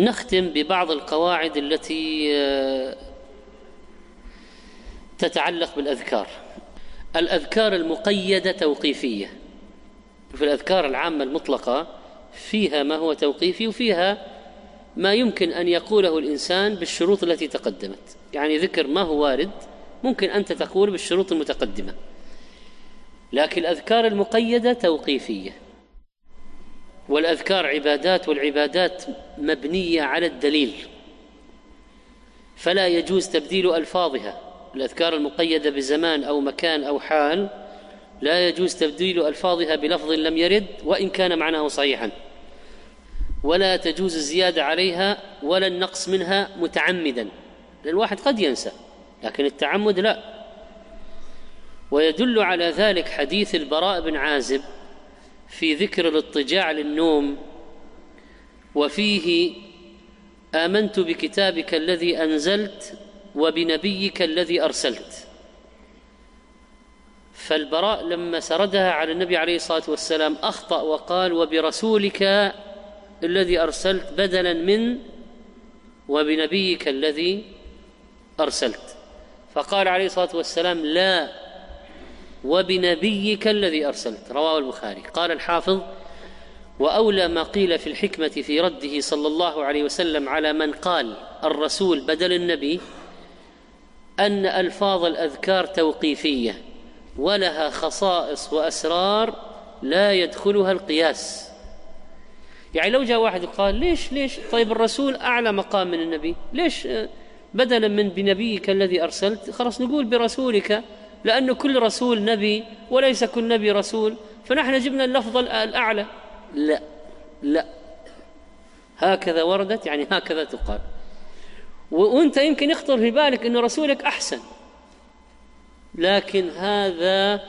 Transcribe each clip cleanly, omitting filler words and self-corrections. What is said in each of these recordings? نختم ببعض القواعد التي تتعلق بالأذكار. الأذكار المقيدة توقيفية. في الأذكار العامة المطلقة فيها ما هو توقيفي وفيها ما يمكن أن يقوله الإنسان بالشروط التي تقدمت، يعني ذكر ما هو وارد ممكن أنت تقول بالشروط المتقدمة، لكن الأذكار المقيدة توقيفية. والأذكار عبادات، والعبادات مبنية على الدليل، فلا يجوز تبديل ألفاظها. الأذكار المقيدة بزمان أو مكان أو حال لا يجوز تبديل ألفاظها بلفظ لم يرد وإن كان معناه صحيحا، ولا تجوز الزيادة عليها ولا النقص منها متعمدا، لأن الواحد قد ينسى لكن التعمد لا. ويدل على ذلك حديث البراء بن عازب في ذكر الاضطجاع للنوم، وفيه: آمنت بكتابك الذي أنزلت وبنبيك الذي أرسلت. فالبراء لما سردها على النبي عليه الصلاة والسلام أخطأ وقال وبرسولك الذي أرسلت بدلا من وبنبيك الذي أرسلت، فقال عليه الصلاة والسلام: لا، وبنبيك الذي أرسلت. رواه البخاري. قال الحافظ: وأولى ما قيل في الحكمة في رده صلى الله عليه وسلم على من قال الرسول بدل النبي أن ألفاظ الأذكار توقيفية ولها خصائص وأسرار لا يدخلها القياس. يعني لو جاء واحد وقال ليش طيب الرسول أعلى مقام من النبي، ليش بدلا من بنبيك الذي أرسلت؟ خلاص نقول برسولك، لأنه كل رسول نبي وليس كل نبي رسول، فنحن جبنا اللفظ الأعلى. لا، هكذا وردت، يعني هكذا تقال. وأنت يمكن يخطر في بالك أن رسولك أحسن، لكن هذا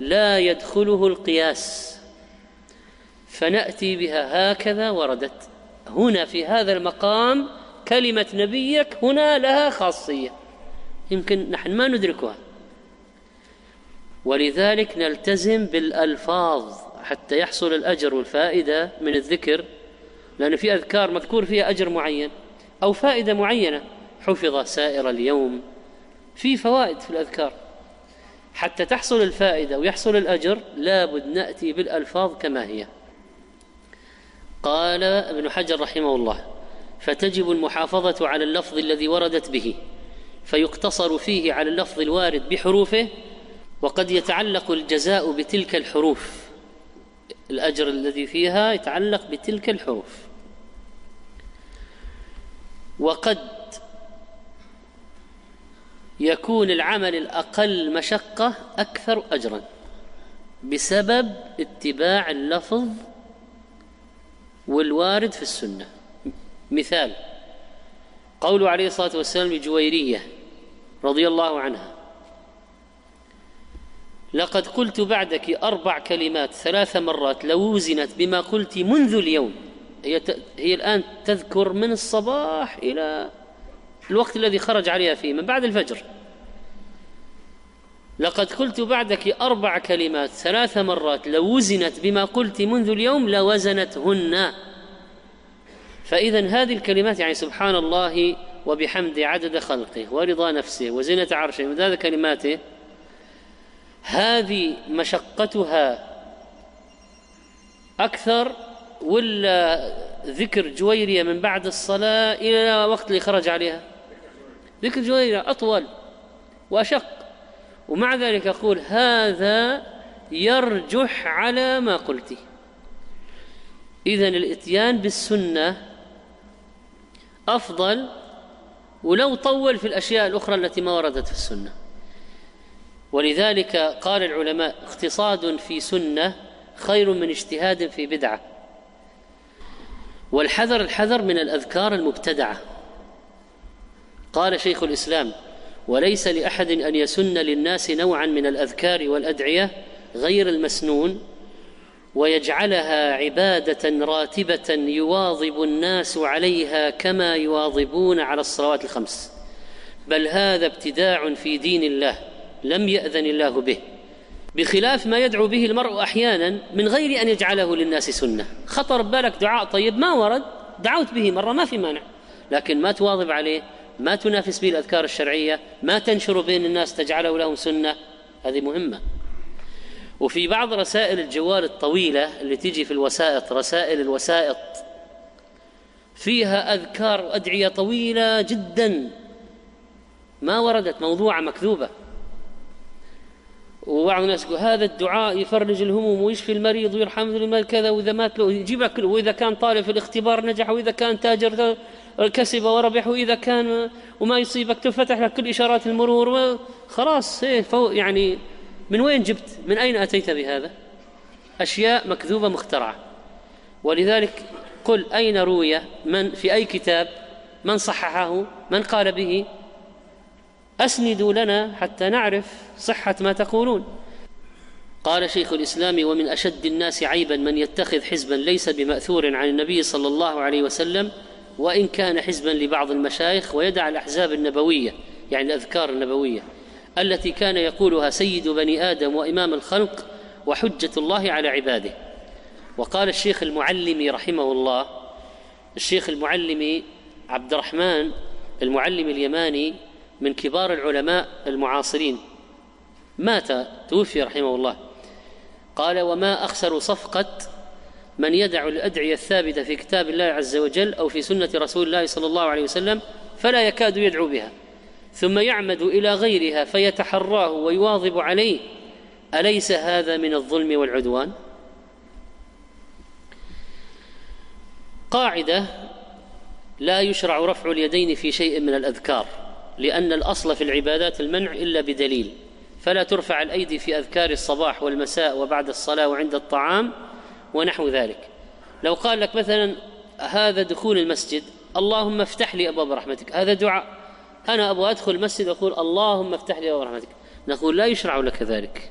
لا يدخله القياس، فنأتي بها هكذا وردت. هنا في هذا المقام كلمة نبيك هنا لها خاصية يمكن نحن ما ندركها، ولذلك نلتزم بالألفاظ حتى يحصل الأجر والفائدة من الذكر، لأن في أذكار مذكور فيها أجر معين أو فائدة معينة، حفظ سائر اليوم، في فوائد في الأذكار. حتى تحصل الفائدة ويحصل الأجر لابد نأتي بالألفاظ كما هي. قال ابن حجر رحمه الله: فتجب المحافظة على اللفظ الذي وردت به، فيقتصر فيه على اللفظ الوارد بحروفه، وقد يتعلق الجزاء بتلك الحروف، الأجر الذي فيها يتعلق بتلك الحروف. وقد يكون العمل الأقل مشقة أكثر أجرا بسبب اتباع اللفظ والوارد في السنة. مثال قوله عليه الصلاة والسلام لجويرية رضي الله عنها: لقد قلت بعدك 4 كلمات 3 مرات لو وزنت بما قلت منذ اليوم. هي الآن تذكر من الصباح إلى الوقت الذي خرج عليها فيه من بعد الفجر. لقد قلت بعدك 4 كلمات 3 مرات لو وزنت بما قلت منذ اليوم لوزنتهن. فإذا هذه الكلمات، يعني سبحان الله وبحمده عدد خلقه ورضا نفسه وزنة عرشه، من هذه كلماته، هذه مشقتها أكثر ولا ذكر جويرية من بعد الصلاة إلى وقت اللي خرج عليها؟ ذكر جويرية أطول وأشق، ومع ذلك أقول هذا يرجح على ما قلته. إذن الإتيان بالسنة أفضل ولو طول في الأشياء الأخرى التي ما وردت في السنة. ولذلك قال العلماء: اقتصاد في سنة خير من اجتهاد في بدعة. والحذر الحذر من الأذكار المبتدعة. قال شيخ الإسلام: وليس لأحد أن يسن للناس نوعا من الأذكار والأدعية غير المسنون ويجعلها عبادة راتبة يواظب الناس عليها كما يواظبون على الصلوات 5، بل هذا ابتداع في دين الله لم يأذن الله به، بخلاف ما يدعو به المرء أحيانا من غير أن يجعله للناس سنة. خطر بالك دعاء طيب ما ورد، دعوت به مرة ما في مانع، لكن ما تواظب عليه، ما تنافس به الأذكار الشرعية، ما تنشر بين الناس تجعله لهم سنة، هذه مهمة. وفي بعض رسائل الجوال الطويلة اللي تيجي في الوسائط، رسائل الوسائط فيها أذكار وأدعية طويلة جدا ما وردت، موضوعة مكذوبة. وبعض الناس يقول هذا الدعاء يفرج الهموم ويشفي المريض ويرحم المريض كذا، وإذا مات له يجيبها كله، وإذا كان طالب في الاختبار نجح، وإذا كان تاجر كسب وربح، وإذا كان وما يصيبك تفتح لك كل إشارات المرور، خلاص يعني من وين جبت، من أين أتيت بهذا؟ أشياء مكذوبة مخترعة. ولذلك قل أين روي، من في أي كتاب، من صححه، من قال به، أسندوا لنا حتى نعرف صحة ما تقولون. قال شيخ الإسلام: ومن أشد الناس عيبا من يتخذ حزبا ليس بمأثور عن النبي صلى الله عليه وسلم، وإن كان حزبا لبعض المشايخ، ويدع الأحزاب النبوية، يعني الأذكار النبوية التي كان يقولها سيد بني آدم وإمام الخلق وحجة الله على عباده. وقال الشيخ المعلمي رحمه الله، الشيخ المعلمي عبد الرحمن المعلمي اليماني من كبار العلماء المعاصرين، مات توفي رحمه الله، قال: وما أخسر صفقة من يدع الأدعية الثابتة في كتاب الله عز وجل أو في سنة رسول الله صلى الله عليه وسلم فلا يكاد يدعو بها، ثم يعمد إلى غيرها فيتحراه ويواظب عليه، أليس هذا من الظلم والعدوان؟ قاعدة: لا يشرع رفع اليدين في شيء من الأذكار، لأن الأصل في العبادات المنع إلا بدليل، فلا ترفع الأيدي في أذكار الصباح والمساء وبعد الصلاة وعند الطعام ونحو ذلك. لو قال لك مثلا هذا دخول المسجد، اللهم افتح لي أبواب رحمتك، هذا دعاء، أنا أبغى أدخل المسجد أقول اللهم افتح لي أبواب رحمتك، نقول لا يشرع لك ذلك.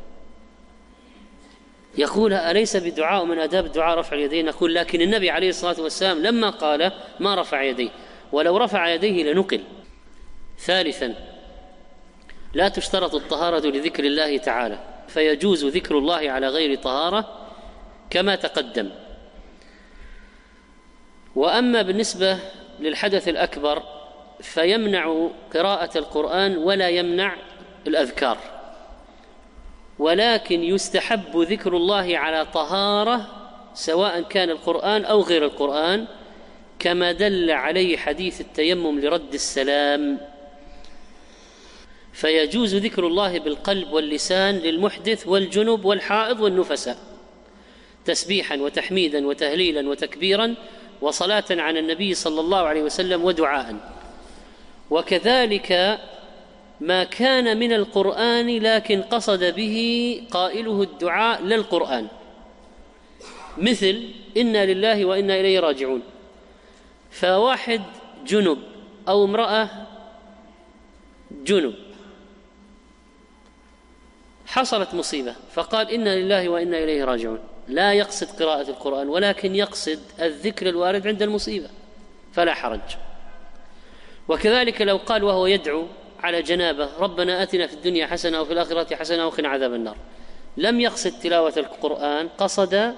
يقول: أليس بدعاء من آداب الدعاء رفع اليدين؟ نقول: لكن النبي عليه الصلاة والسلام لما قال ما رفع يديه، ولو رفع يديه لنقل. ثالثا: لا تشترط الطهارة لذكر الله تعالى، فيجوز ذكر الله على غير طهارة كما تقدم. وأما بالنسبة للحدث الأكبر فيمنع قراءة القرآن ولا يمنع الأذكار، ولكن يستحب ذكر الله على طهارة سواء كان القرآن أو غير القرآن، كما دل عليه حديث التيمم لرد السلام، فيجوز ذكر الله بالقلب واللسان للمحدث والجنب والحائض والنفساء، تسبيحا وتحميدا وتهليلا وتكبيرا وصلاة على النبي صلى الله عليه وسلم ودعاء. وكذلك ما كان من القرآن لكن قصد به قائله الدعاء للقرآن، مثل إنا لله وإنا إليه راجعون، فواحد جنب أو امرأة جنب حصلت مصيبة فقال إنا لله وإنا إليه راجعون، لا يقصد قراءة القرآن ولكن يقصد الذكر الوارد عند المصيبة، فلا حرج. وكذلك لو قال وهو يدعو على جنابه ربنا آتنا في الدنيا حسنة وفي الآخرة حسنة وقنا عذاب النار، لم يقصد تلاوة القرآن، قصد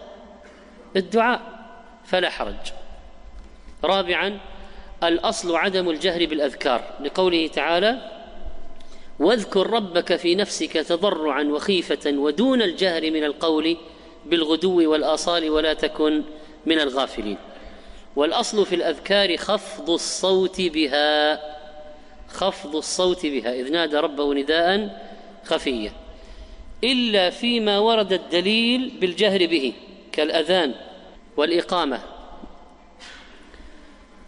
الدعاء، فلا حرج. رابعا: الأصل عدم الجهر بالأذكار، لقوله تعالى: واذكر ربك في نفسك تضرعا وخيفة ودون الجهر من القول بالغدو والآصال ولا تكن من الغافلين. والأصل في الأذكار خفض الصوت بها، خفض الصوت بها إذ نادى ربه نداء خفيا، إلا فيما ورد الدليل بالجهر به كالأذان والإقامة.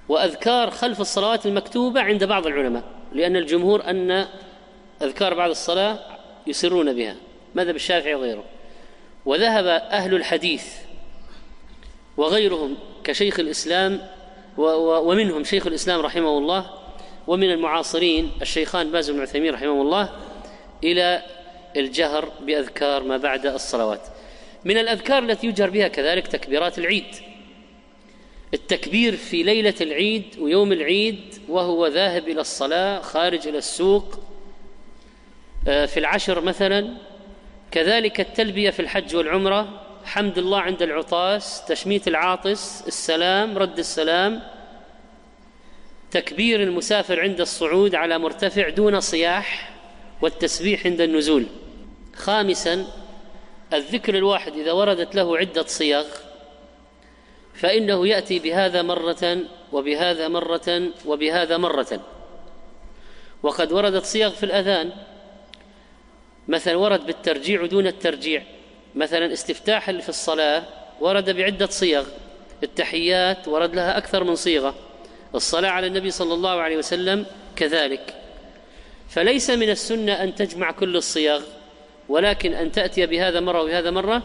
وأذكار خلف الصلوات المكتوبة عند بعض العلماء، لأن الجمهور أن أذكار بعد الصلاة يسرون بها، مذهب الشافعي وغيره، وذهب أهل الحديث وغيرهم كشيخ الإسلام ومنهم شيخ الإسلام رحمه الله، ومن المعاصرين الشيخان باز بن عثيمين رحمه الله، إلى الجهر بأذكار ما بعد الصلوات. من الأذكار التي يجهر بها كذلك تكبيرات العيد، التكبير في ليلة العيد ويوم العيد وهو ذاهب إلى الصلاة، خارج إلى السوق، في العشر مثلا. كذلك التلبية في الحج والعمرة، حمد الله عند العطاس، تشميت العاطس، السلام، رد السلام، تكبير المسافر عند الصعود على مرتفع دون صياح، والتسبيح عند النزول. خامسا، الذكر الواحد إذا وردت له عدة صيغ فإنه يأتي بهذا مرة وبهذا مرة وبهذا مرة. وقد وردت صيغ في الأذان، مثلا ورد بالترجيع ودون الترجيع، مثلا استفتاح في الصلاة ورد بعدة صيغ، التحيات ورد لها أكثر من صيغة، الصلاة على النبي صلى الله عليه وسلم كذلك. فليس من السنة أن تجمع كل الصيغ، ولكن أن تأتي بهذا مرة وبهذا مرة،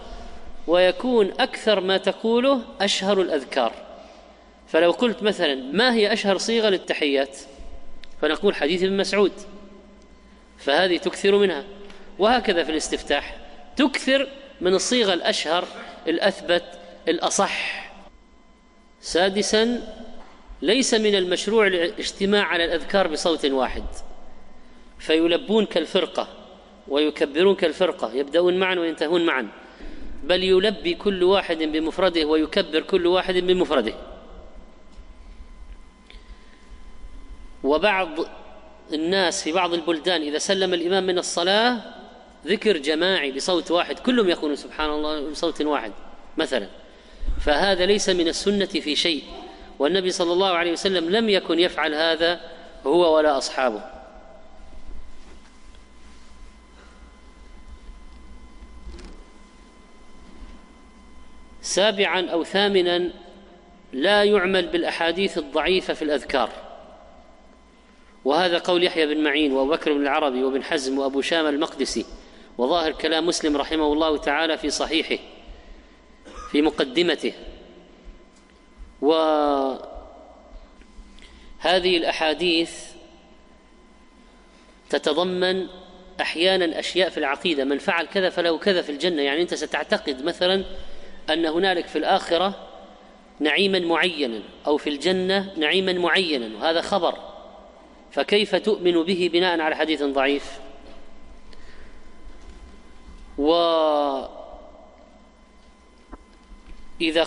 ويكون أكثر ما تقوله أشهر الأذكار. فلو قلت مثلا ما هي أشهر صيغة للتحيات، فنقول حديث ابن مسعود، فهذه تكثر منها. وهكذا في الاستفتاح تكثر من الصيغة الأشهر الأثبت الأصح. سادسا، ليس من المشروع الاجتماع على الأذكار بصوت واحد، فيلبون كالفرقة ويكبرون كالفرقة، يبدأون معا وينتهون معا، بل يلبي كل واحد بمفرده ويكبر كل واحد بمفرده. وبعض الناس في بعض البلدان إذا سلم الإمام من الصلاة ذكر جماعي بصوت واحد، كلهم يقولون سبحان الله بصوت واحد مثلا، فهذا ليس من السنة في شيء، والنبي صلى الله عليه وسلم لم يكن يفعل هذا هو ولا أصحابه. سابعا أو ثامنا، لا يعمل بالأحاديث الضعيفة في الأذكار، وهذا قول يحيى بن معين وأبو بكر بن العربي وابن حزم وأبو شامة المقدسي، وظاهر كلام مسلم رحمه الله تعالى في صحيحه في مقدمته. وهذه الأحاديث تتضمن أحيانا أشياء في العقيدة، من فعل كذا فله كذا في الجنة، يعني أنت ستعتقد مثلا أن هنالك في الآخرة نعيما معينا، أو في الجنة نعيما معينا، وهذا خبر، فكيف تؤمن به بناء على حديث ضعيف؟ وإذا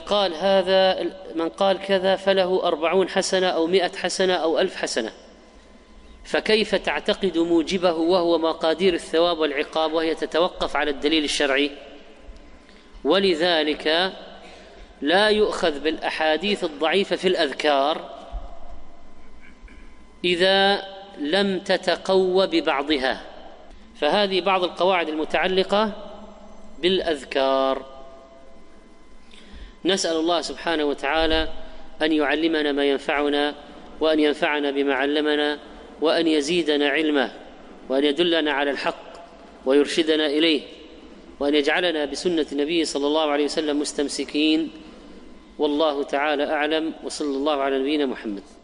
قال هذا من قال كذا فله 40 حسنة أو 100 حسنة أو 1000 حسنة، فكيف تعتقد موجبه وهو مقادير الثواب والعقاب، وهي تتوقف على الدليل الشرعي؟ ولذلك لا يؤخذ بالأحاديث الضعيفة في الأذكار إذا لم تتقوى ببعضها. فهذه بعض القواعد المتعلقة بالأذكار. نسأل الله سبحانه وتعالى أن يعلمنا ما ينفعنا، وأن ينفعنا بما علمنا، وأن يزيدنا علما، وأن يدلنا على الحق ويرشدنا إليه، وأن يجعلنا بسنة النبي صلى الله عليه وسلم مستمسكين. والله تعالى أعلم، وصلى الله على نبينا محمد.